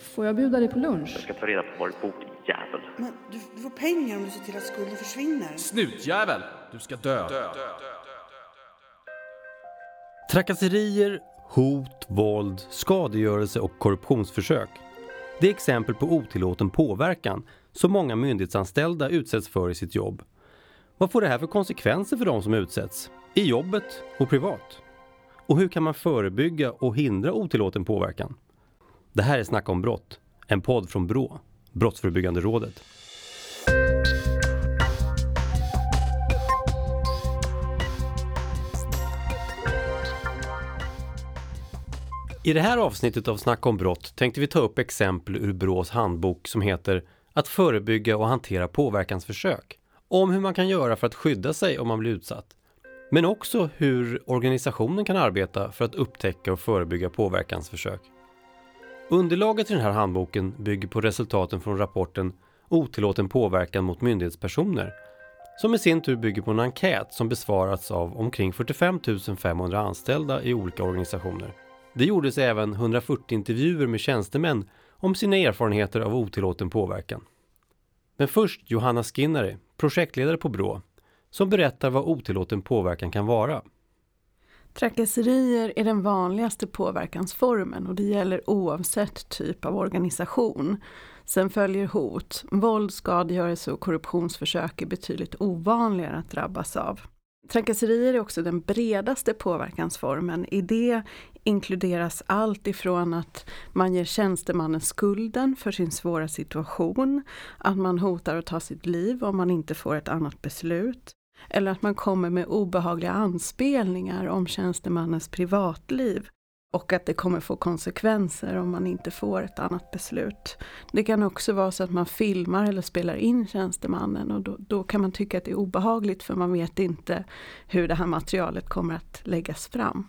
Får jag bjuda dig på lunch? Jag ska ta reda på var du bor, jävel. Men du får pengar om du ser till att skulden försvinner. Snutjävel! Du ska dö. Trakasserier, hot, våld, skadegörelse och korruptionsförsök. Det är exempel på otillåten påverkan som många myndighetsanställda utsätts för i sitt jobb. Vad får det här för konsekvenser för de som utsätts? I jobbet och privat? Och hur kan man förebygga och hindra otillåten påverkan? Det här är Snack om brott, en podd från BRÅ, Brottsförebyggande rådet. I det här avsnittet av Snack om brott tänkte vi ta upp exempel ur BRÅs handbok som heter Att förebygga och hantera påverkansförsök. Om hur man kan göra för att skydda sig om man blir utsatt. Men också hur organisationen kan arbeta för att upptäcka och förebygga påverkansförsök. Underlaget till den här handboken bygger på resultaten från rapporten Otillåten påverkan mot myndighetspersoner, som i sin tur bygger på en enkät som besvarats av omkring 45 500 anställda i olika organisationer. Det gjordes även 140 intervjuer med tjänstemän om sina erfarenheter av otillåten påverkan. Men först Johanna Skinnari, projektledare på BRÅ, som berättar vad otillåten påverkan kan vara. Trakasserier är den vanligaste påverkansformen och det gäller oavsett typ av organisation. Sen följer hot, våld, skadegörelse och korruptionsförsök är betydligt ovanligare att drabbas av. Trakasserier är också den bredaste påverkansformen. I det inkluderas allt ifrån att man ger tjänstemannen skulden för sin svåra situation, att man hotar att ta sitt liv om man inte får ett annat beslut, eller att man kommer med obehagliga anspelningar om tjänstemannens privatliv och att det kommer få konsekvenser om man inte får ett annat beslut. Det kan också vara så att man filmar eller spelar in tjänstemannen och då kan man tycka att det är obehagligt för man vet inte hur det här materialet kommer att läggas fram.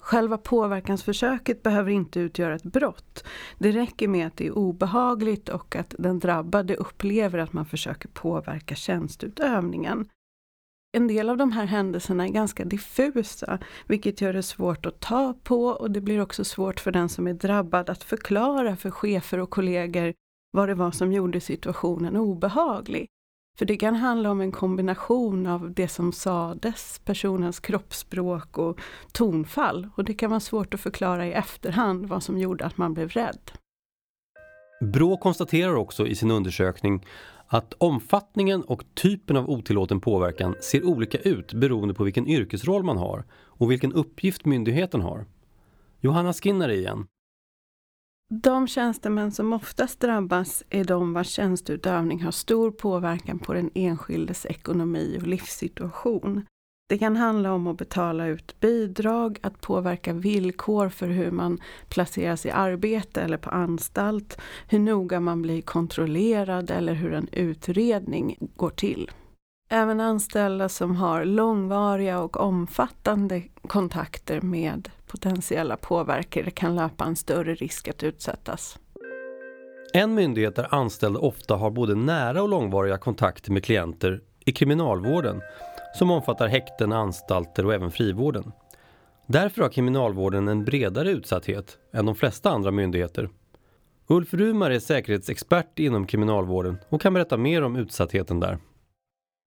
Själva påverkansförsöket behöver inte utgöra ett brott. Det räcker med att det är obehagligt och att den drabbade upplever att man försöker påverka tjänstutövningen. En del av de här händelserna är ganska diffusa, vilket gör det svårt att ta på och det blir också svårt för den som är drabbad att förklara för chefer och kollegor vad det var som gjorde situationen obehaglig. För det kan handla om en kombination av det som sades, personens kroppsspråk och tonfall. Och det kan vara svårt att förklara i efterhand vad som gjorde att man blev rädd. BRÅ konstaterar också i sin undersökning att omfattningen och typen av otillåten påverkan ser olika ut beroende på vilken yrkesroll man har och vilken uppgift myndigheten har. Johanna Skinnari igen. De tjänstemän som oftast drabbas är de vars tjänstutövning har stor påverkan på den enskildes ekonomi och livssituation. Det kan handla om att betala ut bidrag, att påverka villkor för hur man placeras i arbete eller på anstalt, hur noga man blir kontrollerad eller hur en utredning går till. Även anställda som har långvariga och omfattande kontakter med potentiella påverkare kan löpa en större risk att utsättas. En myndighet där anställda ofta har både nära och långvariga kontakter med klienter är kriminalvården, som omfattar häkten, anstalter och även frivården. Därför har kriminalvården en bredare utsatthet än de flesta andra myndigheter. Ulf Rumar är säkerhetsexpert inom kriminalvården och kan berätta mer om utsattheten där.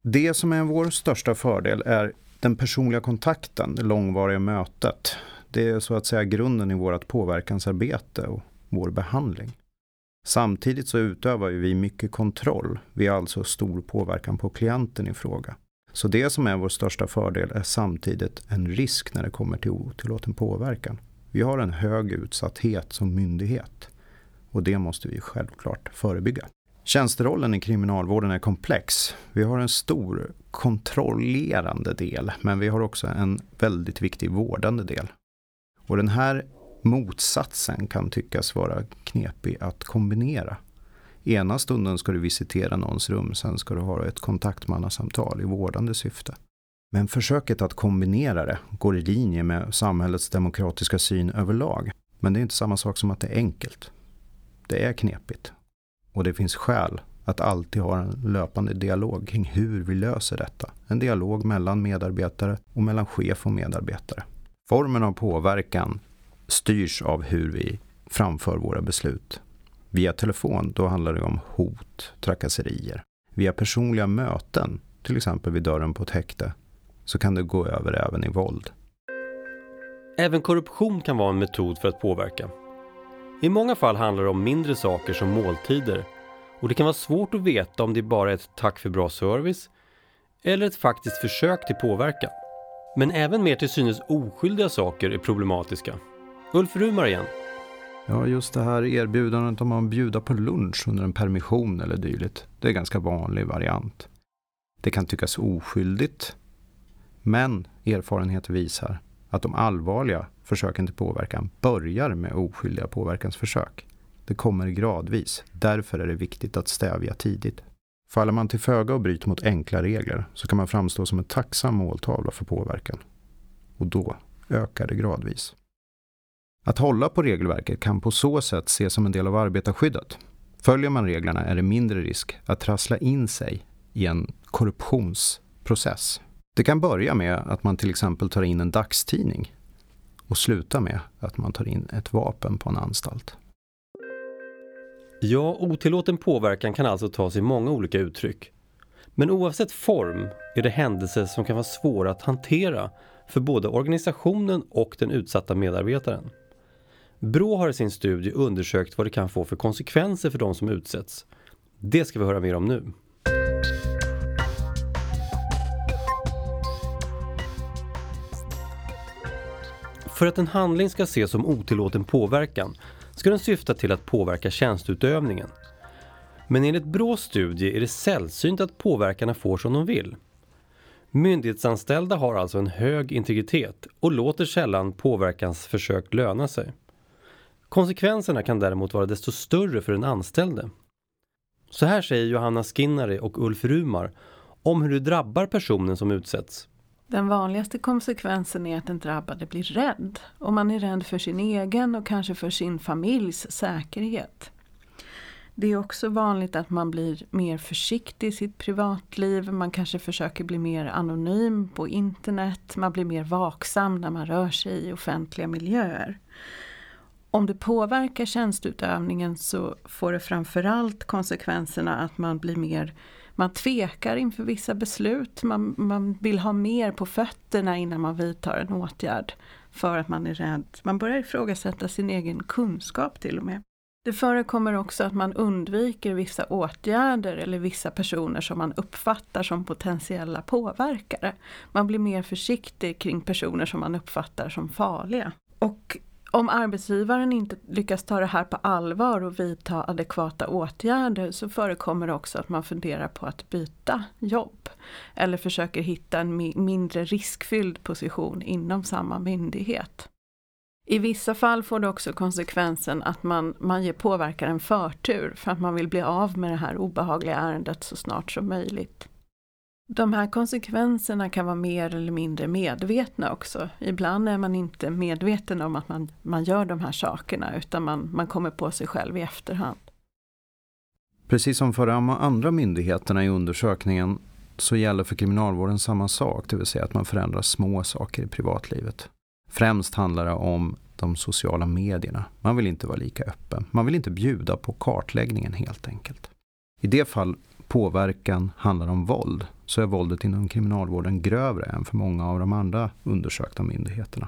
Det som är vår största fördel är den personliga kontakten, det långvariga mötet. Det är så att säga grunden i vårt påverkansarbete och vår behandling. Samtidigt så utövar vi mycket kontroll. Vi har alltså stor påverkan på klienten i fråga. Så det som är vår största fördel är samtidigt en risk när det kommer till otillåten påverkan. Vi har en hög utsatthet som myndighet och det måste vi självklart förebygga. Tjänsterollen i kriminalvården är komplex. Vi har en stor kontrollerande del, men vi har också en väldigt viktig vårdande del. Och den här motsatsen kan tyckas vara knepig att kombinera. Ena stunden ska du visitera någons rum, sen ska du ha ett kontaktmannasamtal i vårdande syfte. Men försöket att kombinera det går i linje med samhällets demokratiska syn överlag. Men det är inte samma sak som att det är enkelt. Det är knepigt. Och det finns skäl att alltid ha en löpande dialog kring hur vi löser detta. En dialog mellan medarbetare och mellan chef och medarbetare. Formen av påverkan styrs av hur vi framför våra beslut. Via telefon, då handlar det om hot, trakasserier. Via personliga möten, till exempel vid dörren på ett häkte, så kan det gå över även i våld. Även korruption kan vara en metod för att påverka. I många fall handlar det om mindre saker som måltider, och det kan vara svårt att veta om det bara är ett tack för bra service eller ett faktiskt försök till påverkan. Men även mer till synes oskyldiga saker är problematiska. Ulf Rumar igen. Ja, just det här erbjudandet om att bjuda på lunch under en permission eller dylikt, det är en ganska vanlig variant. Det kan tyckas oskyldigt, men erfarenhet visar att de allvarliga försöken till påverkan börjar med oskyldiga påverkansförsök. Det kommer gradvis, därför är det viktigt att stävja tidigt. Faller man till föga och bryter mot enkla regler så kan man framstå som en tacksam måltavla för påverkan. Och då ökar det gradvis. Att hålla på regelverket kan på så sätt ses som en del av arbetarskyddet. Följer man reglerna är det mindre risk att trassla in sig i en korruptionsprocess. Det kan börja med att man till exempel tar in en dagstidning och sluta med att man tar in ett vapen på en anstalt. Ja, otillåten påverkan kan alltså ta sig många olika uttryck. Men oavsett form är det händelser som kan vara svåra att hantera för både organisationen och den utsatta medarbetaren. BRÅ har i sin studie undersökt vad det kan få för konsekvenser för de som utsätts. Det ska vi höra mer om nu. För att en handling ska ses som otillåten påverkan ska den syfta till att påverka tjänstutövningen. Men enligt BRÅ:s studie är det sällsynt att påverkarna får som de vill. Myndighetsanställda har alltså en hög integritet och låter sällan påverkansförsök löna sig. Konsekvenserna kan däremot vara desto större för den anställde. Så här säger Johanna Skinnari och Ulf Rumar om hur det drabbar personen som utsätts. Den vanligaste konsekvensen är att den drabbade blir rädd. Och man är rädd för sin egen och kanske för sin familjs säkerhet. Det är också vanligt att man blir mer försiktig i sitt privatliv. Man kanske försöker bli mer anonym på internet. Man blir mer vaksam när man rör sig i offentliga miljöer. Om det påverkar tjänstutövningen så får det framförallt konsekvenserna att man blir mer... Man tvekar inför vissa beslut, man vill ha mer på fötterna innan man vidtar en åtgärd för att man är rädd. Man börjar ifrågasätta sin egen kunskap till och med. Det förekommer också att man undviker vissa åtgärder eller vissa personer som man uppfattar som potentiella påverkare. Man blir mer försiktig kring personer som man uppfattar som farliga. Och om arbetsgivaren inte lyckas ta det här på allvar och vidta adekvata åtgärder så förekommer det också att man funderar på att byta jobb eller försöker hitta en mindre riskfylld position inom samma myndighet. I vissa fall får det också konsekvensen att man ger påverkaren förtur för att man vill bli av med det här obehagliga ärendet så snart som möjligt. De här konsekvenserna kan vara mer eller mindre medvetna också. Ibland är man inte medveten om att man gör de här sakerna utan man kommer på sig själv i efterhand. Precis som för de andra myndigheterna i undersökningen så gäller för kriminalvården samma sak. Det vill säga att man förändrar små saker i privatlivet. Främst handlar det om de sociala medierna. Man vill inte vara lika öppen. Man vill inte bjuda på kartläggningen helt enkelt. I det fall påverkan handlar om våld så är våldet inom kriminalvården grövre än för många av de andra undersökta myndigheterna.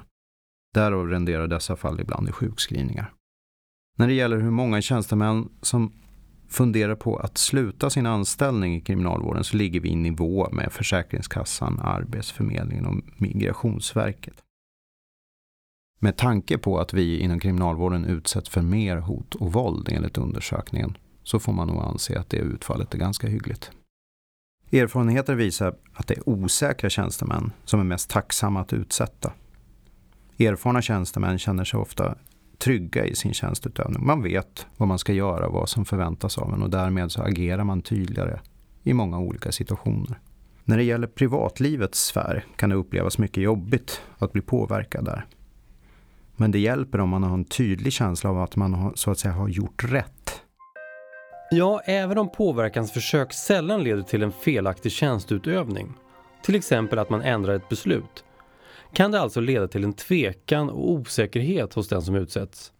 Därav renderar dessa fall ibland i sjukskrivningar. När det gäller hur många tjänstemän som funderar på att sluta sin anställning i kriminalvården så ligger vi i nivå med Försäkringskassan, Arbetsförmedlingen och Migrationsverket. Med tanke på att vi inom kriminalvården utsätts för mer hot och våld enligt undersökningen så får man nog anse att det utfallet är ganska hyggligt. Erfarenheter visar att det är osäkra tjänstemän som är mest tacksamma att utsätta. Erfarna tjänstemän känner sig ofta trygga i sin tjänstutövning. Man vet vad man ska göra och vad som förväntas av en och därmed så agerar man tydligare i många olika situationer. När det gäller privatlivets sfär kan det upplevas mycket jobbigt att bli påverkad där. Men det hjälper om man har en tydlig känsla av att man så att säga har gjort rätt. Ja, även om påverkansförsök sällan leder till en felaktig tjänstutövning, till exempel att man ändrar ett beslut, kan det alltså leda till en tvekan och osäkerhet hos den som utsätts.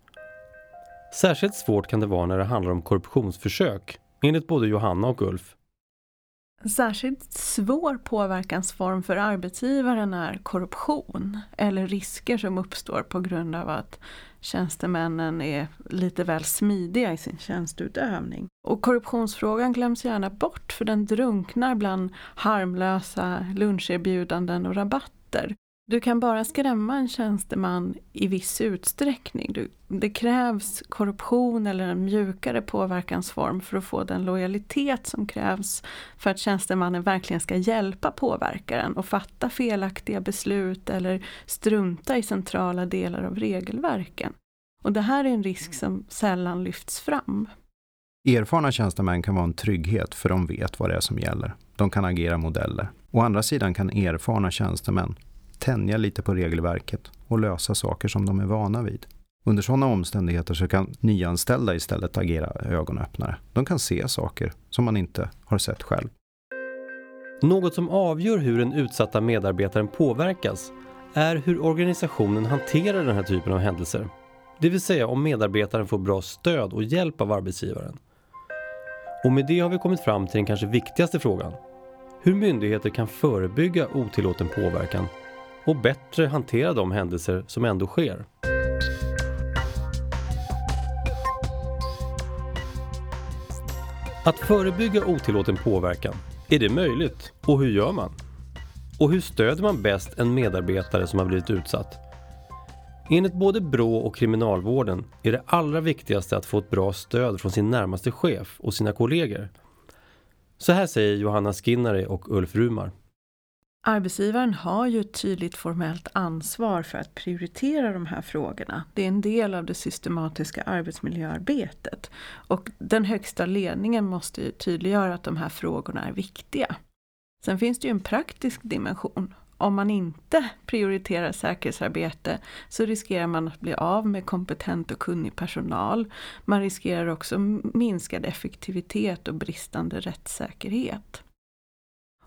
Särskilt svårt kan det vara när det handlar om korruptionsförsök, enligt både Johanna och Ulf. En särskilt svår påverkansform för arbetsgivaren är korruption eller risker som uppstår på grund av att tjänstemännen är lite väl smidiga i sin tjänstutövning. Och korruptionsfrågan glöms gärna bort för den drunknar bland harmlösa luncherbjudanden och rabatter. Du kan bara skrämma en tjänsteman i viss utsträckning. Det krävs korruption eller en mjukare påverkansform för att få den lojalitet som krävs för att tjänstemannen verkligen ska hjälpa påverkaren och fatta felaktiga beslut eller strunta i centrala delar av regelverken. Och det här är en risk som sällan lyfts fram. Erfarna tjänstemän kan vara en trygghet för de vet vad det är som gäller. De kan agera modeller. Å andra sidan kan erfarna tjänstemän tänja lite på regelverket och lösa saker som de är vana vid. Under sådana omständigheter så kan nyanställda istället agera ögonöppnare. De kan se saker som man inte har sett själv. Något som avgör hur den utsatta medarbetaren påverkas är hur organisationen hanterar den här typen av händelser. Det vill säga om medarbetaren får bra stöd och hjälp av arbetsgivaren. Och med det har vi kommit fram till den kanske viktigaste frågan. Hur myndigheter kan förebygga otillåten påverkan och bättre hantera de händelser som ändå sker. Att förebygga otillåten påverkan, är det möjligt? Och hur gör man? Och hur stöder man bäst en medarbetare som har blivit utsatt? Enligt både BRÅ och kriminalvården är det allra viktigaste att få ett bra stöd från sin närmaste chef och sina kollegor. Så här säger Johanna Skinnari och Ulf Rumar. Arbetsgivaren har ju ett tydligt formellt ansvar för att prioritera de här frågorna. Det är en del av det systematiska arbetsmiljöarbetet. Och den högsta ledningen måste ju tydliggöra att de här frågorna är viktiga. Sen finns det ju en praktisk dimension. Om man inte prioriterar säkerhetsarbete så riskerar man att bli av med kompetent och kunnig personal. Man riskerar också minskad effektivitet och bristande rättssäkerhet.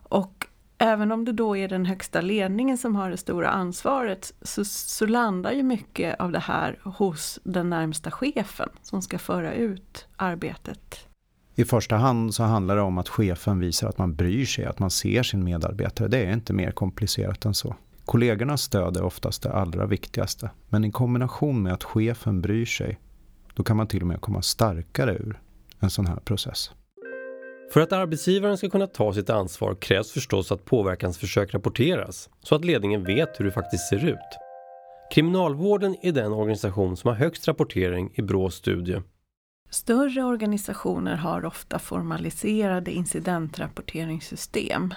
Och även om det då är den högsta ledningen som har det stora ansvaret så landar ju mycket av det här hos den närmsta chefen som ska föra ut arbetet. I första hand så handlar det om att chefen visar att man bryr sig, att man ser sin medarbetare. Det är inte mer komplicerat än så. Kollegornas stöd är oftast det allra viktigaste. Men i kombination med att chefen bryr sig, då kan man till och med komma starkare ur en sån här process. För att arbetsgivaren ska kunna ta sitt ansvar krävs förstås att påverkansförsök rapporteras så att ledningen vet hur det faktiskt ser ut. Kriminalvården är den organisation som har högst rapportering i BRÅ:s studie. Större organisationer har ofta formaliserade incidentrapporteringssystem.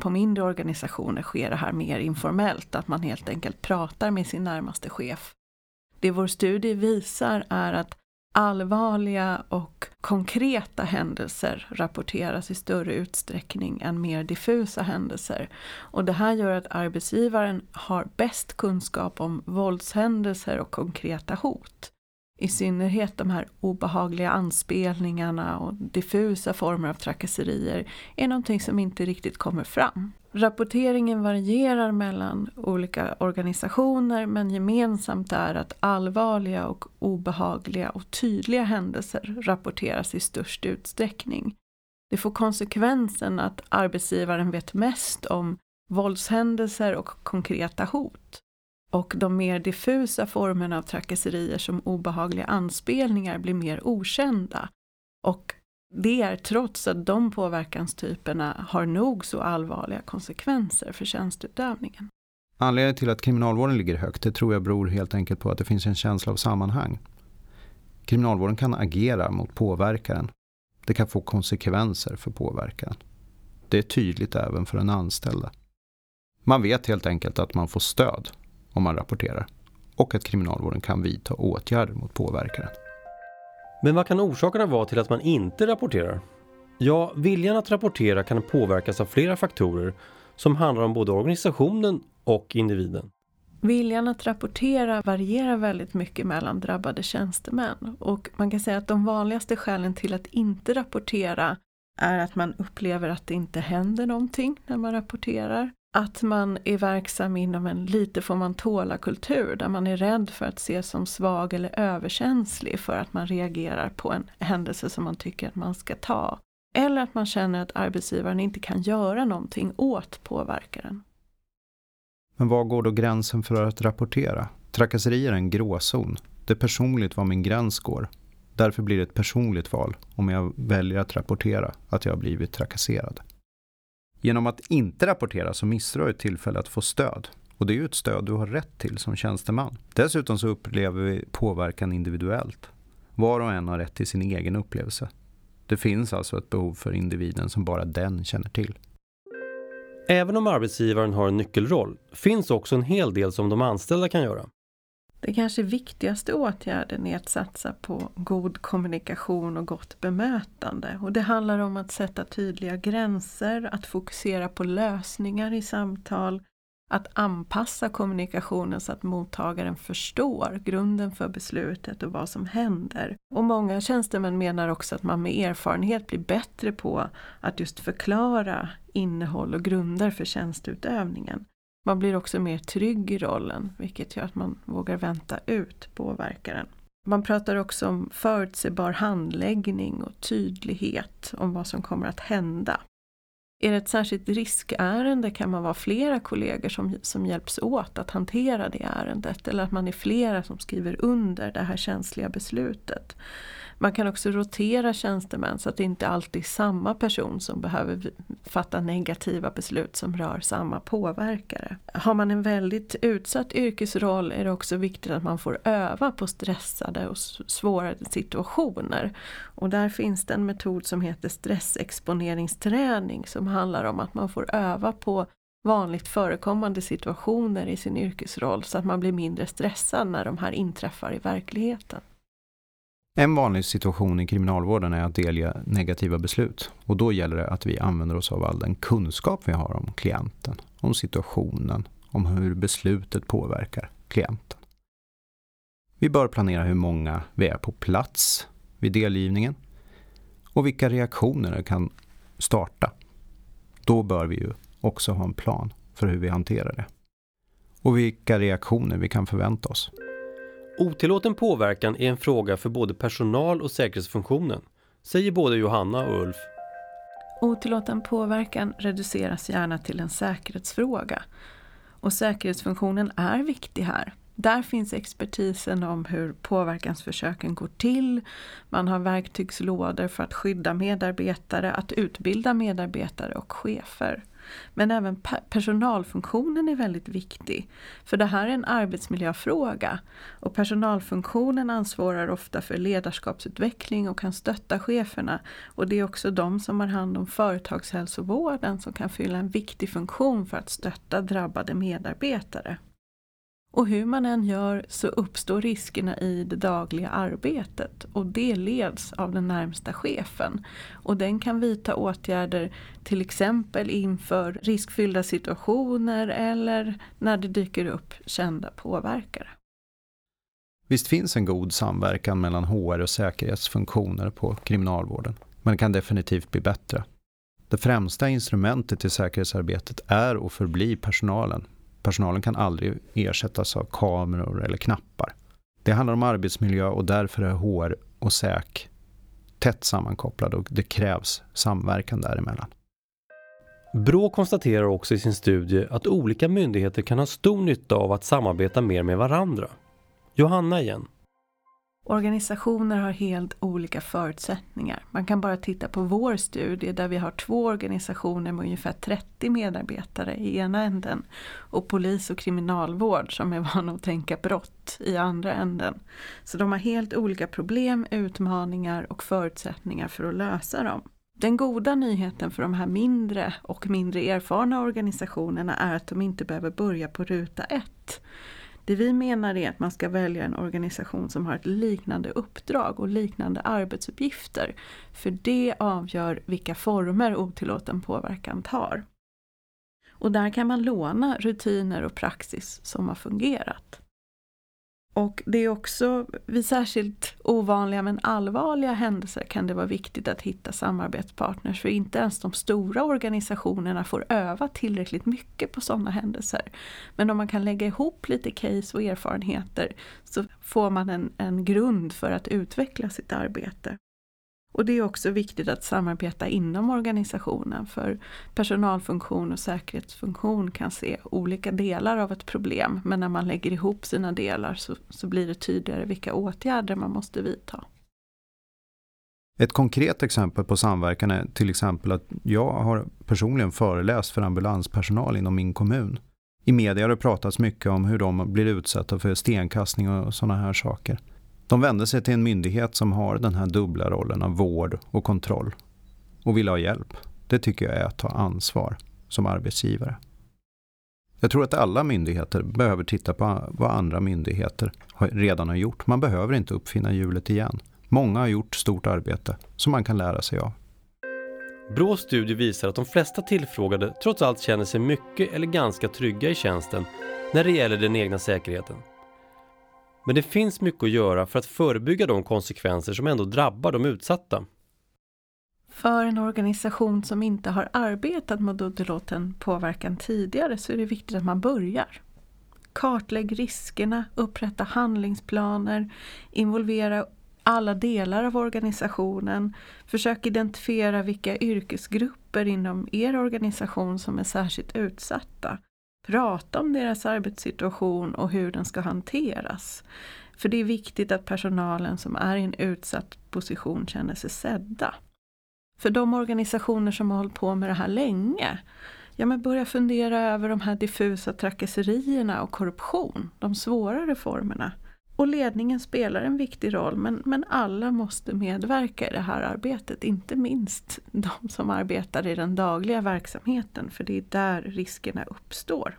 På mindre organisationer sker det här mer informellt, att man helt enkelt pratar med sin närmaste chef. Det vår studie visar är att allvarliga och konkreta händelser rapporteras i större utsträckning än mer diffusa händelser. Och det här gör att arbetsgivaren har bäst kunskap om våldshändelser och konkreta hot. I synnerhet de här obehagliga anspelningarna och diffusa former av trakasserier är någonting som inte riktigt kommer fram. Rapporteringen varierar mellan olika organisationer, men gemensamt är att allvarliga och obehagliga och tydliga händelser rapporteras i störst utsträckning. Det får konsekvensen att arbetsgivaren vet mest om våldshändelser och konkreta hot. Och de mer diffusa formerna av trakasserier som obehagliga anspelningar blir mer okända. Och det är trots att de påverkanstyperna har nog så allvarliga konsekvenser för tjänstutövningen. Anledningen till att kriminalvården ligger högt, det tror jag beror helt enkelt på att det finns en känsla av sammanhang. Kriminalvården kan agera mot påverkaren. Det kan få konsekvenser för påverkaren. Det är tydligt även för den anställda. Man vet helt enkelt att man får stöd om man rapporterar. Och att kriminalvården kan vidta åtgärder mot påverkaren. Men vad kan orsakerna vara till att man inte rapporterar? Ja, viljan att rapportera kan påverkas av flera faktorer som handlar om både organisationen och individen. Viljan att rapportera varierar väldigt mycket mellan drabbade tjänstemän. Och man kan säga att de vanligaste skälen till att inte rapportera är att man upplever att det inte händer någonting när man rapporterar. att man är verksam inom en lite får man tåla kultur där man är rädd för att ses som svag eller överkänslig för att man reagerar på en händelse som man tycker att man ska ta. Eller att man känner att arbetsgivaren inte kan göra någonting åt påverkaren. Men var går då gränsen för att rapportera? Trakasserier är en gråzon. Det är personligt var min gräns går. Därför blir det ett personligt val om jag väljer att rapportera att jag har blivit trakasserad. Genom att inte rapportera så missar du ett tillfälle att få stöd. Och det är ju ett stöd du har rätt till som tjänsteman. Dessutom så upplever vi påverkan individuellt. Var och en har rätt till sin egen upplevelse. Det finns alltså ett behov för individen som bara den känner till. Även om arbetsgivaren har en nyckelroll finns också en hel del som de anställda kan göra. Det kanske viktigaste åtgärden är att satsa på god kommunikation och gott bemötande. Och det handlar om att sätta tydliga gränser, att fokusera på lösningar i samtal, att anpassa kommunikationen så att mottagaren förstår grunden för beslutet och vad som händer. Och många tjänstemän menar också att man med erfarenhet blir bättre på att just förklara innehåll och grunder för tjänstutövningen. Man blir också mer trygg i rollen, vilket gör att man vågar vänta ut påverkaren. Man pratar också om förutsägbar handläggning och tydlighet om vad som kommer att hända. Är det ett särskilt riskärende kan man vara flera kollegor som hjälps åt att hantera det ärendet. Eller att man är flera som skriver under det här känsliga beslutet. Man kan också rotera tjänstemän så att det inte alltid är samma person som behöver fatta negativa beslut som rör samma påverkare. Har man en väldigt utsatt yrkesroll är det också viktigt att man får öva på stressade och svåra situationer. Och där finns det en metod som heter stressexponeringsträning som handlar om att man får öva på vanligt förekommande situationer i sin yrkesroll så att man blir mindre stressad när de här inträffar i verkligheten. En vanlig situation i kriminalvården är att delge negativa beslut och då gäller det att vi använder oss av all den kunskap vi har om klienten, om situationen, om hur beslutet påverkar klienten. Vi bör planera hur många vi är på plats vid delgivningen och vilka reaktioner det kan starta. Då bör vi ju också ha en plan för hur vi hanterar det och vilka reaktioner vi kan förvänta oss. Otillåten påverkan är en fråga för både personal och säkerhetsfunktionen, säger både Johanna och Ulf. Otillåten påverkan reduceras gärna till en säkerhetsfråga. Och säkerhetsfunktionen är viktig här. Där finns expertisen om hur påverkansförsöken går till. Man har verktygslådor för att skydda medarbetare, att utbilda medarbetare och chefer. Men även personalfunktionen är väldigt viktig. För det här är en arbetsmiljöfråga. Och personalfunktionen ansvarar ofta för ledarskapsutveckling och kan stötta cheferna. Och det är också de som har hand om företagshälsovården som kan fylla en viktig funktion för att stötta drabbade medarbetare. Och hur man än gör så uppstår riskerna i det dagliga arbetet och det leds av den närmsta chefen. Och den kan vidta åtgärder till exempel inför riskfyllda situationer eller när det dyker upp kända påverkare. Visst finns en god samverkan mellan HR och säkerhetsfunktioner på kriminalvården, men kan definitivt bli bättre. Det främsta instrumentet i säkerhetsarbetet är och förblir personalen. Personalen kan aldrig ersättas av kameror eller knappar. Det handlar om arbetsmiljö och därför är HR och SÄK tätt sammankopplade och det krävs samverkan däremellan. BRÅ konstaterar också i sin studie att olika myndigheter kan ha stor nytta av att samarbeta mer med varandra. Johanna igen. Organisationer har helt olika förutsättningar. Man kan bara titta på vår studie där vi har 2 organisationer med ungefär 30 medarbetare i ena änden och polis och kriminalvård som är vana att tänka brott i andra änden. Så de har helt olika problem, utmaningar och förutsättningar för att lösa dem. Den goda nyheten för de här mindre och mindre erfarna organisationerna är att de inte behöver börja på ruta 1. Det vi menar är att man ska välja en organisation som har ett liknande uppdrag och liknande arbetsuppgifter. För det avgör vilka former otillåten påverkan tar. Och där kan man låna rutiner och praxis som har fungerat. Och det är också vid särskilt ovanliga men allvarliga händelser kan det vara viktigt att hitta samarbetspartners, för inte ens de stora organisationerna får öva tillräckligt mycket på sådana händelser. Men om man kan lägga ihop lite case och erfarenheter så får man en grund för att utveckla sitt arbete. Och det är också viktigt att samarbeta inom organisationen, för personalfunktion och säkerhetsfunktion kan se olika delar av ett problem. Men när man lägger ihop sina delar så blir det tydligare vilka åtgärder man måste vidta. Ett konkret exempel på samverkan är till exempel att jag har personligen föreläst för ambulanspersonal inom min kommun. I media har det pratats mycket om hur de blir utsatta för stenkastning och sådana här saker. De vände sig till en myndighet som har den här dubbla rollen av vård och kontroll och vill ha hjälp. Det tycker jag är att ta ansvar som arbetsgivare. Jag tror att alla myndigheter behöver titta på vad andra myndigheter redan har gjort. Man behöver inte uppfinna hjulet igen. Många har gjort stort arbete som man kan lära sig av. Brås studie visar att de flesta tillfrågade trots allt känner sig mycket eller ganska trygga i tjänsten när det gäller den egna säkerheten. Men det finns mycket att göra för att förebygga de konsekvenser som ändå drabbar de utsatta. För en organisation som inte har arbetat med otillåten påverkan tidigare så är det viktigt att man börjar. Kartlägg riskerna, upprätta handlingsplaner, involvera alla delar av organisationen. Försök identifiera vilka yrkesgrupper inom er organisation som är särskilt utsatta. Prata om deras arbetssituation och hur den ska hanteras. För det är viktigt att personalen som är i en utsatt position känner sig sedda. För de organisationer som har hållit på med det här länge, börja fundera över de här diffusa trakasserierna och korruption, de svårare formerna. Och ledningen spelar en viktig roll, men alla måste medverka i det här arbetet, inte minst de som arbetar i den dagliga verksamheten, för det är där riskerna uppstår.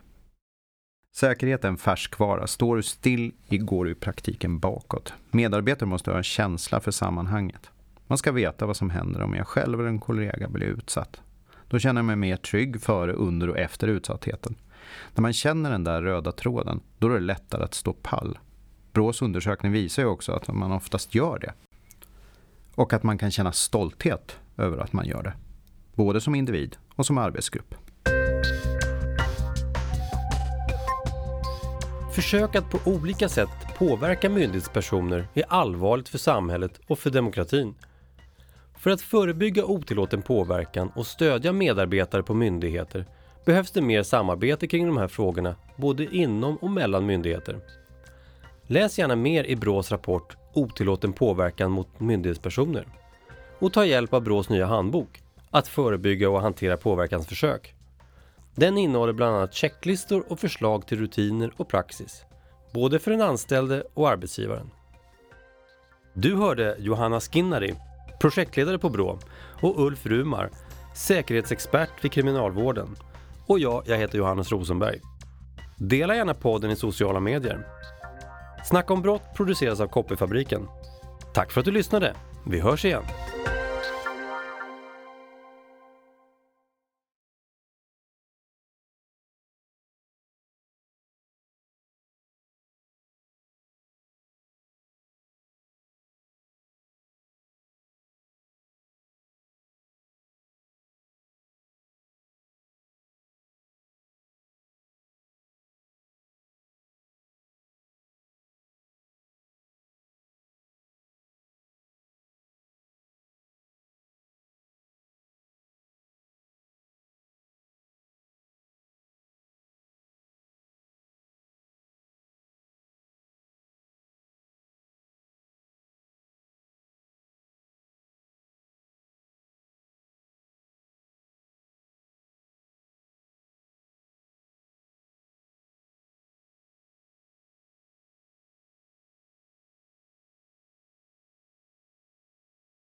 Säkerhet är en färskvara. Står du still går du i praktiken bakåt. Medarbetare måste ha en känsla för sammanhanget. Man ska veta vad som händer om jag själv eller en kollega blir utsatt. Då känner jag mig mer trygg före, under och efter utsattheten. När man känner den där röda tråden, då är det lättare att stå pall. Brås undersökning visar ju också att man oftast gör det. Och att man kan känna stolthet över att man gör det. Både som individ och som arbetsgrupp. Försök att på olika sätt påverka myndighetspersoner är allvarligt för samhället och för demokratin. För att förebygga otillåten påverkan och stödja medarbetare på myndigheter behövs det mer samarbete kring de här frågorna både inom och mellan myndigheter. Läs gärna mer i Brås rapport Otillåten påverkan mot myndighetspersoner och ta hjälp av Brås nya handbok Att förebygga och hantera påverkansförsök. Den innehåller bland annat checklistor och förslag till rutiner och praxis, både för den anställde och arbetsgivaren. Du hörde Johanna Skinnari, projektledare på Brå, och Ulf Rumar, säkerhetsexpert vid kriminalvården, och jag heter Johannes Rosenberg. Dela gärna podden i sociala medier. Snack om brott produceras av Kopifabriken. Tack för att du lyssnade. Vi hörs igen.